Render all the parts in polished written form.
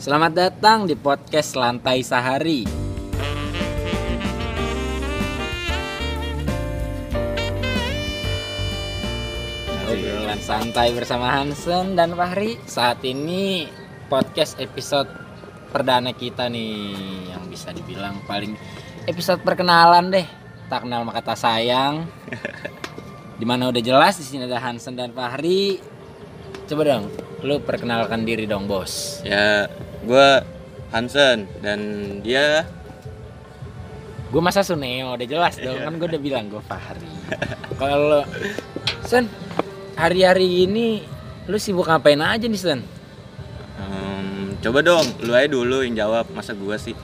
Selamat datang di podcast Lantai Sahari. Obrolan santai bersama Hansen dan Fahri. Saat ini podcast episode perdana kita nih, yang bisa dibilang paling episode perkenalan deh. Tak kenal maka tak sayang. Dimana udah jelas di sini ada Hansen dan Fahri. Coba dong, lu perkenalkan diri dong, Bos. Ya, gue Hansen dan dia gue masa Suneo, udah jelas dong. Kan gue udah bilang gue Fahri. Kalau Sen, hari-hari ini lu sibuk ngapain aja nih, Sen? Coba dong, lu aja dulu yang jawab, masa gue sih.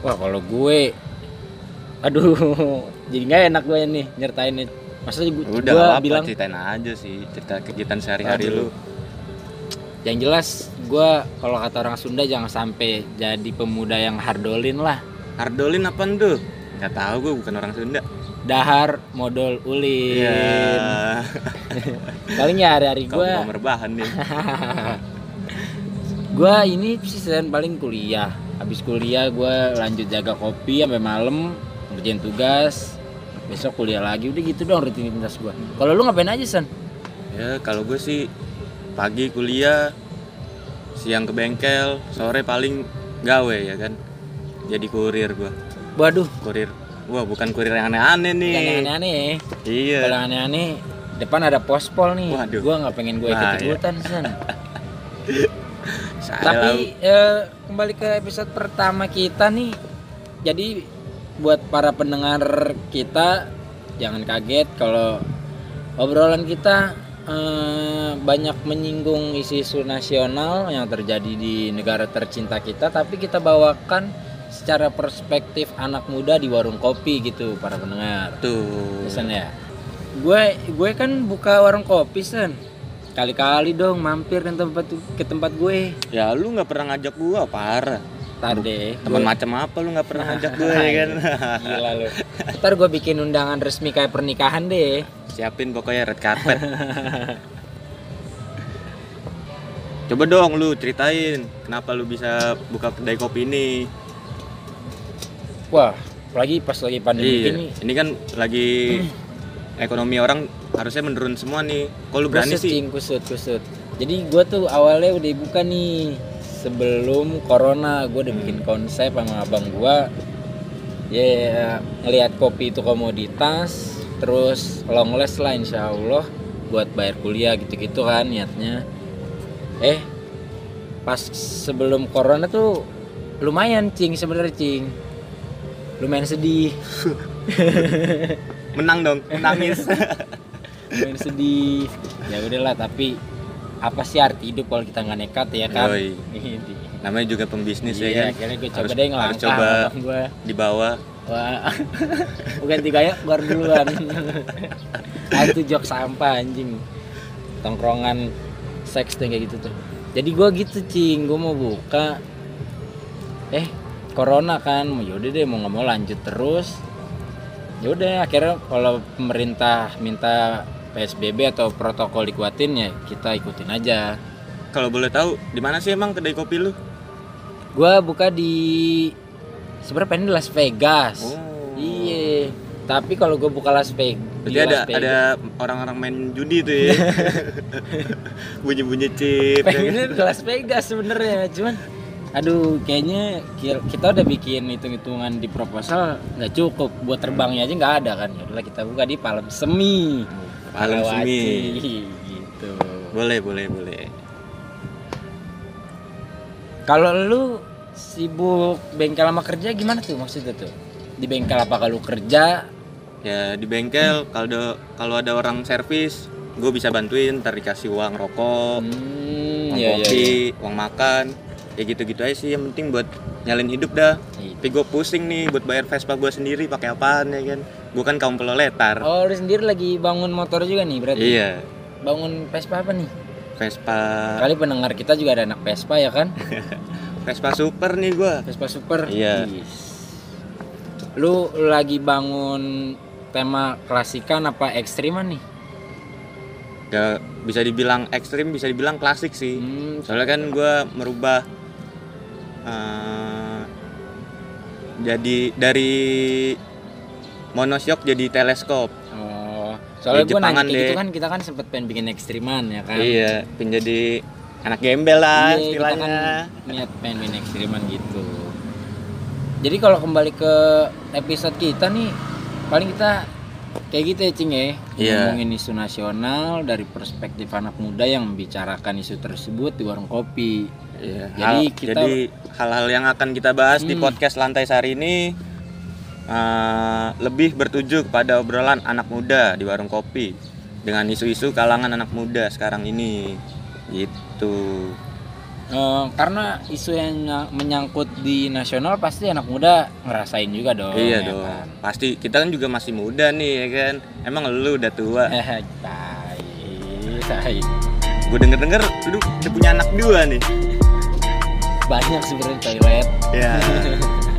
Wah, kalau gue aduh, jadi enggak enak gue nih nyertainnya. Masa gue bilang ceritain aja sih, cerita kegiatan sehari-hari lu. Yang jelas gue, kalau kata orang Sunda, jangan sampai jadi pemuda yang hardolin lah. Hardolin apaan tuh? Gak tahu, gue bukan orang Sunda. Dahar modal ulin. Yeah. Palingnya hari-hari gue mau merbahan nih. Gue ini season paling kuliah. Habis kuliah gue lanjut jaga kopi sampai malam, ngerjain tugas. Besok kuliah lagi, udah gitu dong rutinitas gue. Kalau lu ngapain aja, San? Ya kalau gue sih pagi kuliah, siang ke bengkel, sore paling gawe ya kan. Jadi kurir gua. Waduh, kurir. Wah, bukan kurir yang aneh-aneh nih. Yang aneh-aneh. Iya. Kalau aneh-aneh depan ada pospol nih. Waduh. Gua enggak pengen gue ikut-ikutan, iya. San. Tapi kembali ke episode pertama kita nih. Jadi buat para pendengar kita jangan kaget kalau obrolan kita banyak menyinggung isu-isu nasional yang terjadi di negara tercinta kita, tapi kita bawakan secara perspektif anak muda di warung kopi gitu, para pendengar. Tuh. Sen ya. Gue kan buka warung kopi, Sen. Kali-kali dong mampir ke tempat gue. Ya lu enggak pernah ngajak gue, parah. Entar deh. Teman macam apa lu enggak pernah ngajak gue ya kan. Gila lu. Entar gue bikin undangan resmi kayak pernikahan deh. Siapin pokoknya red carpet. Coba dong lu ceritain kenapa lu bisa buka kedai kopi ini. Wah, lagi pas lagi pandemi gini. Ini kan lagi ekonomi orang harusnya menurun semua nih. Kok lu berani sih? Kusut. Jadi gua tuh awalnya udah buka nih sebelum corona. Gua udah bikin konsep sama abang gua. Ya, ngelihat kopi itu komoditas. Terus long last lah insya Allah buat bayar kuliah gitu-gitu kan niatnya. Pas sebelum corona tuh lumayan sebenarnya lumayan sedih. Menang dong, menangis. Lumayan sedih. Ya udahlah, tapi apa sih arti hidup kalau kita nggak nekat ya kan? Namanya juga pembisnis ya kan. Akhirnya gue coba deh ngelangkah. Coba di bawah. Wah, bukan digaya, gue duluan. Itu jok sampah anjing. Tongkrongan seks tuh kayak gitu tuh. Jadi gue gitu, Cing, gue mau buka. Corona kan, yaudah deh mau nggak mau lanjut terus. Yaudah, akhirnya kalau pemerintah minta PSBB atau protokol dikuatin ya kita ikutin aja. Kalau boleh tahu, di mana sih emang kedai kopi lu? Gue buka di sebenarnya pengen Las Vegas. Oh. Iya. Tapi kalau gue buka Las Vegas, berarti ada orang-orang main judi tuh ya. Bunyi-bunyi chip. Pengennya di Las Vegas sebenarnya, cuman aduh kayaknya kita udah bikin hitung-hitungan di proposal enggak cukup, buat terbangnya aja enggak ada kan. Yaudahlah kita buka di Palem Semi. Palem Semi gitu. Boleh. Kalau lu sibuk bengkel sama kerja gimana tuh maksudnya tuh? Di bengkel apa kalau kerja? Ya di bengkel kalau ada orang servis, gue bisa bantuin, ntar dikasih uang rokok, uang kopi. Uang makan, ya gitu-gitu aja sih yang penting buat nyalin hidup dah. Tapi gue pusing nih buat bayar Vespa gue sendiri pakai apaan ya kan? Gue kan kaum peloletar. Oh lu sendiri lagi bangun motor juga nih berarti? Iya. Bangun Vespa apa nih? Vespa. Kali pendengar kita juga ada anak Vespa ya kan? Vespa Super nih gue. Vespa Super. Iya. Lu lagi bangun tema klasikan apa ekstriman nih? Gak, bisa dibilang ekstrim, bisa dibilang klasik sih. Soalnya kan gue merubah jadi dari monoshock jadi teleskop. Oh, soalnya gue nanya kayak gitu kan, kita kan sempet pengen bikin ekstriman ya kan. Iya, pengen jadi anak gembel lah istilahnya. Kan niat pengen bikin ekstriman gitu. Jadi kalau kembali ke episode kita nih, paling kita kayak gitu ya Cing ya, ngomongin isu nasional dari perspektif anak muda yang membicarakan isu tersebut di warung kopi. Yeah. Jadi hal-hal yang akan kita bahas di podcast Lantai Sahari ini lebih bertuju kepada obrolan anak muda di warung kopi dengan isu-isu kalangan anak muda sekarang ini, gitu. Karena isu yang menyangkut di nasional pasti anak muda ngerasain juga dong. Iya ya dong. Kan? Pasti kita kan juga masih muda nih ya kan. Emang lu udah tua. Tai. Gue denger-denger lu udah punya anak dua nih. Banyak sebenarnya toilet. Iya.